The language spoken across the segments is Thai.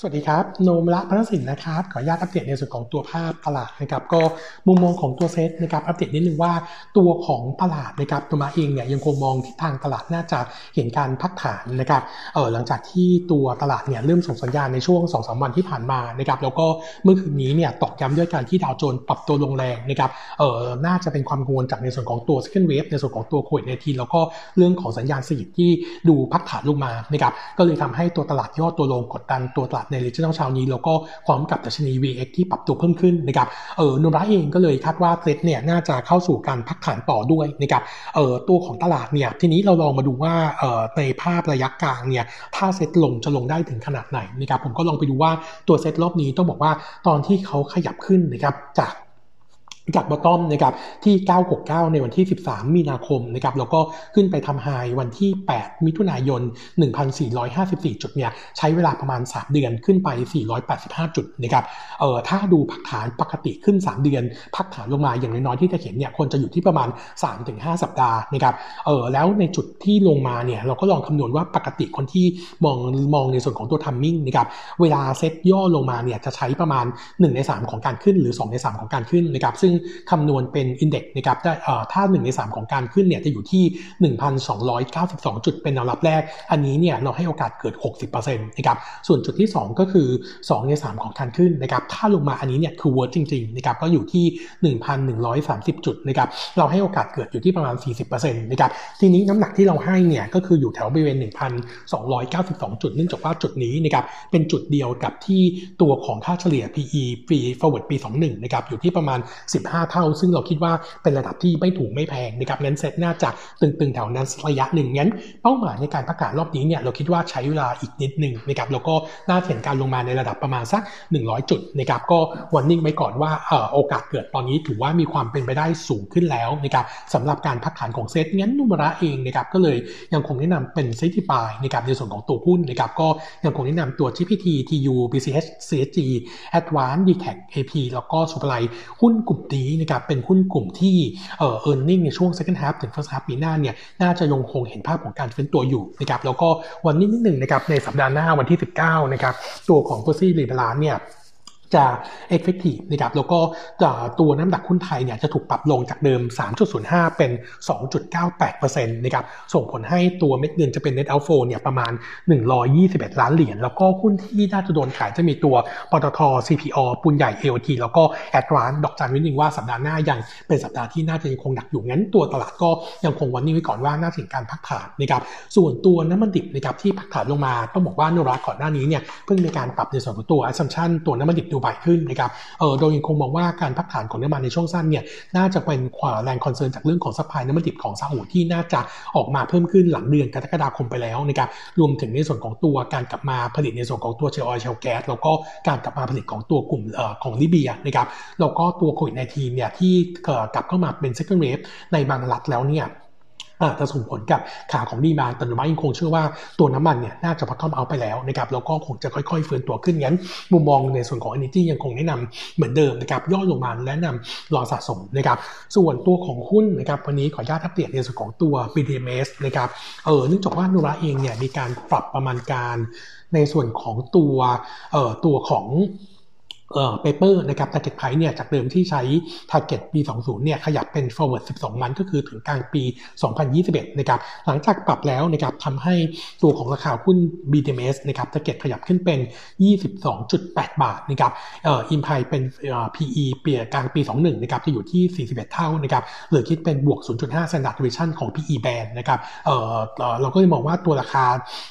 สวัสดีครับโนมละพนสินนะครับขออนุญาตอัปเดตในส่วนของตัวภาพตลาดนะครับก็มุมมองของตัวเซตนะครับอัปเดตนิดนึงว่าตัวของตลาดนะครับตัวมาเองเนี่ยยังคงมองทิศทางตลาดน่าจะเห็นการพักฐานนะครับหลังจากที่ตัวตลาดเนี่ยเริ่มส่งสัญญาณในช่วง 2-3 วันที่ผ่านมานะครับแล้วก็เมื่อคืนนี้เนี่ยตอกย้ำด้วยการที่ดาวโจนส์ปรับตัวลงแรงนะครับน่าจะเป็นความกังวลจากในส่วนของตัว second wave ในส่วนของตัวโควิด-19 แล้วก็เรื่องของสัญญาณเศรษฐกิจที่ดูพักฐานลงมานะครับก็เลยทำให้ตัวตลาดย่อตัวลงกดดันตัวตลาดในรีเจนของเช้านี้แล้วก็พร้อมกับดัชนี VIX ที่ปรับตัวเพิ่มขึ้นนะครับโนมระเองก็เลยคาดว่าเซ็ตเนี่ยน่าจะเข้าสู่การพักฐานต่อด้วยนะครับตัวของตลาดเนี่ยทีนี้เราลองมาดูว่าในภาพระยะกลางเนี่ยถ้าเซ็ตลงจะลงได้ถึงขนาดไหนนะครับผมก็ลองไปดูว่าตัวเซ็ตรอบนี้ต้องบอกว่าตอนที่เขาขยับขึ้นนะครับจากบอททอมนะครับที่969ในวันที่13มีนาคมนะครับแล้วก็ขึ้นไปทำไฮวันที่8มิถุนายน 1,454 จุดเนี่ยใช้เวลาประมาณ3เดือนขึ้นไป485จุดนะครับถ้าดูพักฐานปกติขึ้น3เดือนพักฐานลงมาอย่างน้อยๆที่จะเห็นเนี่ยคนจะอยู่ที่ประมาณ 3-5 สัปดาห์นะครับแล้วในจุดที่ลงมาเนี่ยเราก็ลองคำนวณว่าปกติคนที่มองในส่วนของตัวไทมิ่งนะครับเวลาเซตย่อลงมาเนี่ยจะใช้ประมาณ1ใน3ของการขึ้นหรือ2ใน3ของการขึ้นนะครับซึ่งคำนวณเป็น Index นะครับถ้า1ใน3ของการขึ้นเนี่ยจะอยู่ที่ 1,292 จุดเป็นแนวรับแรกอันนี้เนี่ยเราให้โอกาสเกิด 60% นะครับส่วนจุดที่2ก็คือ2ใน3ของการขึ้นนะครับถ้าลงมาอันนี้เนี่ยคือเวิร์สจริงๆนะครับก็อยู่ที่ 1,130 จุดนะครับเราให้โอกาสเกิดอยู่ที่ประมาณ 40% นะครับทีนี้น้ำหนักที่เราให้เนี่ยก็คืออยู่แถวบริเวณ 1,292 จุดเนื่องจากว่าจุดนี้นะครับเป็นจุดเดียวกับที่ตัวของค่าเฉลี่ย PE forward ปี 21 นะครับอยู่ที่ประมาณ15 เท่าซึ่งเราคิดว่าเป็นระดับที่ไม่ถูกไม่แพงนะครับงั้นเซ็ตน่าจะตึงๆแถวนั้นระยะหนึ่งงั้นเป้าหมายในการประกาศรอบนี้เนี่ยเราคิดว่าใช้เวลาอีกนิดนึงนะครับแล้วก็น่าเห็นการลงมาในระดับประมาณสัก100จุดนะครับก็วันนิ่งไว้ก่อนว่าโอกาสเกิดตอนนี้ถือว่ามีความเป็นไปได้สูงขึ้นแล้วนะครับสำหรับการพักฐานของเซ็ตงั้นนุมระเองนะครับก็เลยยังคงแนะนำเป็นเซฟตี้บายนะครับในส่วนของตัวหุ้นนะครับก็ยังคงแนะนำตัว GFPT TU BCH CHG ADVANC DTAC AP แล้วก็ SPALI หุ้นกลุ่มนี้นะครับเป็นหุ้นกลุ่มที่earning ในช่วง second half ถึง first half ปีหน้าเนี่ยน่าจะยังคงเห็นภาพของการฟื้นตัวอยู่นะครับแล้วก็วันนี้นิดหนึ่งนะครับในสัปดาห์หน้าวันที่19นะครับตัวของ Proxy Rebalance เนี่ยจะ effective นะครับแล้วก็ตัวน้ำหนักหุ้นไทยเนี่ยจะถูกปรับลงจากเดิม 3.05 เป็น 2.98% นะครับส่งผลให้ตัวเม็ดเงินจะเป็น net outflow เนี่ยประมาณ121ล้านเหรียญแล้วก็หุ้นที่น่าจะโดนขายจะมีตัวปตท CPO ปูนใหญ่ AOT แล้วก็ ADVANC ดอกจันไว้นึงว่าสัปดาห์หน้ายังเป็นสัปดาห์ที่น่าจะยังคงหนักอยู่งั้นตัวตลาดก็ยังคงวันนี้ไว้ก่อนว่าน่าถึงการพักฐานนะครับส่วนตัวน้ำมันดิบนะครับที่พักฐานลงมาต้องบอกว่าโนราก่อนหน้านี้เนี่ยเพิ่งมีการปรับในส่วนของตัว assumption ตัวน้ำมันดิบไปขึ้นนะครับโดยยังคงมองว่าการพักฐานของน้ำมันในช่วงสั้นเนี่ยน่าจะเป็นแรงคอนเซิร์นจากเรื่องของซัพพลายน้ำมันดิบของซาอุที่น่าจะออกมาเพิ่มขึ้นหลังเดือนกรกฎาคมไปแล้วนะครับรวมถึงในส่วนของตัวการกลับมาผลิตในส่วนของตัวเชลออยล์เชลแก๊สแล้วก็การกลับมาผลิตของตัวกลุ่มของลิเบียนะครับแล้วก็ตัวโควิด-19 เนี่ยที่กลับเข้ามาเป็น second wave ในบางรัฐแล้วเนี่ยอาจจะส่งผลกับขาของดีมานด์แต่โนมะยังคงเชื่อว่าตัวน้ำมันเนี่ยน่าจะพักท่อมเอาไปแล้วนะครับแล้วก็คงจะค่อยๆฟื้นตัวขึ้นงั้นมุมมองในส่วนของ Energy ยังคงแนะนำเหมือนเดิมนะครับย่อลงมาและนำรอสะสมนะครับส่วนตัวของหุ้นนะครับวันนี้ขออนุญาตอัปเดตในส่วนของตัว BDMS นะครับเนื่องจากว่าโนมะเองเนี่ยมีการปรับประมาณการในส่วนของตัวของpaper นะครับ target price เนี่ยจากเดิมที่ใช้ target ปี 20 เนี่ยขยับเป็น forward 12 วันก็คือถึงกลางปี 2021 นะครับหลังจากปรับแล้วนะครับทำให้ตัวของราคาหุ้น BDMS นะครับ target ขยับขึ้นเป็น 22.8 บาทนะครับimplied เป็น PE เปรียบกลางปี 21 นะครับจะอยู่ที่ 41 เท่านะครับหรือคิดเป็นบวก 0.5 standard deviation ของ PE band นะครับเราก็เลยมองว่าตัวราคา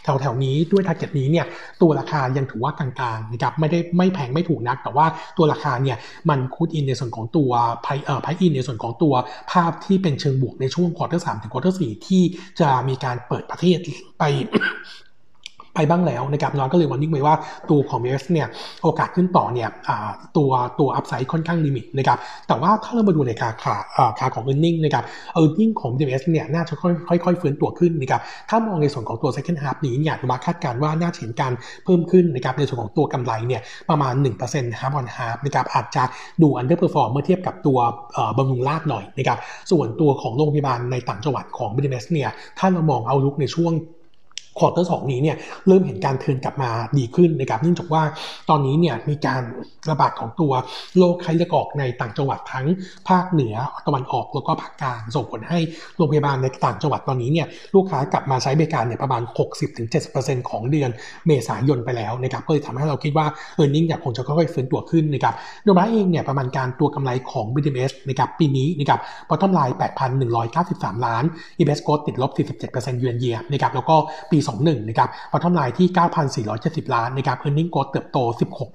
แถวๆนี้ด้วย target นี้เนี่ยตัวราคายังถือว่ากลางๆนะครับไม่แพงไม่ถูกนักแต่ว่าตัวราคาเนี่ยมันคูดอินในส่วนของตัวไพอินในส่วนของตัวภาพที่เป็นเชิงบวกในช่วงควอเตอร์3ถึงควอเตอร์4ที่จะมีการเปิดประเทศไปบ้างแล้วนะครับน้อยก็เลยวันนี้ไปว่าตัวของ BDMS เนี่ยโอกาสขึ้นต่อเนี่ยตัวอัพไซด์ค่อนข้างลิมิตนะครับแต่ว่าถ้าเรามาดูในขาของ earning นะครับ earning ของ BDMS เนี่ยน่าจะค่อยๆฟื้นตัวขึ้นนะครับถ้ามองในส่วนของตัว second half นี้เนี่ยเราคาดการณ์ว่าน่าจะเห็นการเพิ่มขึ้นนะครับในส่วนของตัวกำไรเนี่ยประมาณ 1% half on half นะครับอาจจะดู underperform เมื่อเทียบกับตัวบำรุงราษฎร์หน่อยนะครับส่วนตัวของโรงพยาบาลในต่างจังหวัดของ BDMS เนี่ยถ้าเรามองเอาลุกในช่วง ควอเตอร์2นี้เนี่ยเริ่มเห็นการเทิร์นกลับมาดีขึ้นนะครับเนื่องจากว่าตอนนี้เนี่ยมีการระบาดของตัวโรคไข้เลือดออกในต่างจังหวัดทั้งภาคเหนือตะวันออกแล้วก็ภาคกลางส่งผลให้โรงพยาบาลในต่างจังหวัดตอนนี้เนี่ยลูกค้ากลับมาใช้บริการเนี่ยประมาณ 60-70% ของเดือนเมษายนไปแล้วนะครับก็เลยทำให้เราคิดว่า earnings เนี่ยคงจะค่อยๆฟื้นตัวขึ้นนะครับโดยเองเนี่ยประมาณการตัวกำไรของ BDMS นะครับปีนี้นะครับ bottom line 8,193 ล้าน EPS growth ติดลบ 47% year-on-year นะครับแล้วก็ปี21นะครับ bottom line ที่ 9,470 ล้านนะครับ earning growth เติบโต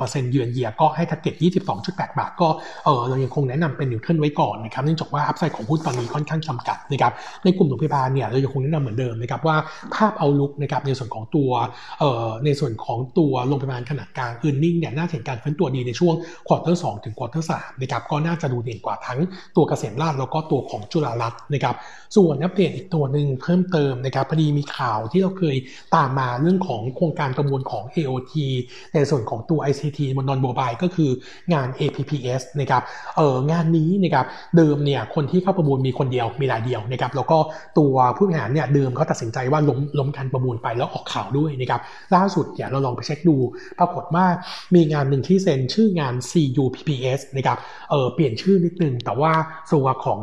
16% year-on-year ก็ให้ target 22.8 บาทก็เรายังคงแนะนำเป็น neutral ไว้ก่อนนะครับเนื่องจากว่า upside ของหุ้นตอนนี้ค่อนข้างจำกัดนะครับในกลุ่มโรงพยาบาลเนี่ยเรายังคงแนะนำเหมือนเดิมนะครับว่าภาพ outlook นะครับในส่วนของตัวโรงพยาบาลขนาดกลาง earning เนี่ยน่าจะเห็นการฟื้นตัวดีในช่วง quarter 2 ถึง quarter 3 นะครับก็น่าจะดูเด่นกว่าทั้งตัวเกษมราษฎร์แล้วก็ตัวของจุฬารัตน์นะครับส่วนอัปเดตอีกตัวนึงเพิ่มเติมนะครับพอดีมีข่าวที่เราเคยตามมาเรื่องของโครงการประมูลของ AOT ในส่วนของตัว ICT บน Non-Mobile ก็คืองาน APPS นะครับงานนี้นะครับเดิมเนี่ยคนที่เข้าประมูลมีคนเดียวมีรายเดียวนะครับแล้วก็ตัวผู้บริหารเนี่ยเดิมเขาตัดสินใจว่าล้มการประมูลไปแล้วออกข่าวด้วยนะครับล่าสุดเนี่ยเราลองไปเช็คดูปรากฏว่ามีงานนึงที่เซ็นชื่องาน CUPPS นะครับเปลี่ยนชื่อนิดนึงแต่ว่าส่วนของ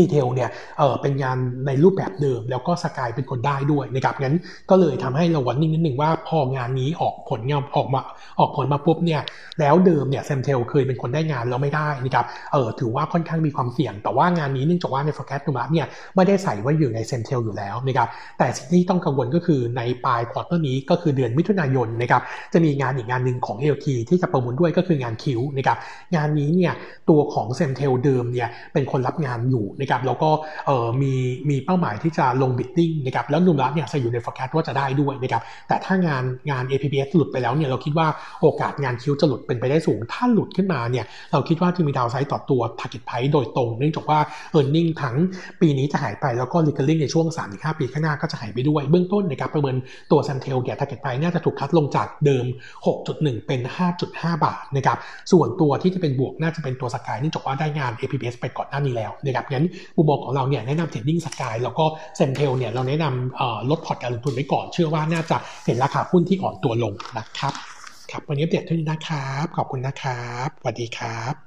ดีเทลเนี่ยเป็นงานในรูปแบบเดิมแล้วก็สกายเป็นคนได้ด้วยนะครับงั้นก็เลยทำให้เราวันนิดนึงว่าพองานนี้ออกผลมาปุ๊บเนี่ยแล้วเดิมเนี่ยเซมเทลเคยเป็นคนได้งานแล้วไม่ได้นะครับถือว่าค่อนข้างมีความเสี่ยงแต่ว่างานนี้เนื่องจากว่าใน forecast ตัวรับเนี่ยไม่ได้ใส่ว่าอยู่ในเซมเทลอยู่แล้วนะครับแต่สิ่งที่ต้องกังวลก็คือในปลายควอเตอร์นี้ก็คือเดือนมิถุนายนนะครับจะมีงานอีกงานนึงของ AOT ที่จะประมูลด้วยก็คืองานคิวนะครับงานนี้เนี่ยตัวของเซมเทลเดิมเนี่ยเป็นคนรับงานอยู่นะครับแล้วก็มีเป้าหมายที่จะลงบิดดิ้งนะครับแล้วนุมรัฐเนี่ยจะอยู่ใน forecast ว่าจะได้ด้วยนะครับแต่ถ้างาน APPS หลุดไปแล้วเนี่ยเราคิดว่าโอกาสงานคิวจะหลุดเป็นไปได้สูงถ้าหลุดขึ้นมาเนี่ยเราคิดว่าจะมีดาวไซด์ต่อตัว target price โดยตรงเนื่องจากว่า earning ทั้งปีนี้จะหายไปแล้วก็ recurring ในช่วง 3-5 ปีข้างหน้าก็จะหายไปด้วยเบื้องต้นนะครับประเมินตัว Suntel เนี่ย target price น่าจะถูกคัดลงจากเดิม 6.1 เป็น 5.5 บาทนะครับส่วนตัวที่จะเป็นบวกน่าจะเป็นตัว Sky เนื่องจากว่าได้งาน APPS ไปก่อนหน้านี้แล้วนะครับงั้นมุมมองของเราเนี่ยแนะนำเทรดดิ้งสกายแล้วก็เซมเทลเนี่ยเราแนะนำลดพอร์ตการลงทุนไว้ก่อนเชื่อว่าน่าจะเห็นราคาหุ้นที่อ่อนตัวลงนะครับวันนี้อัปเดตเท่านี้นะครับขอบคุณนะครับสวัสดีครับ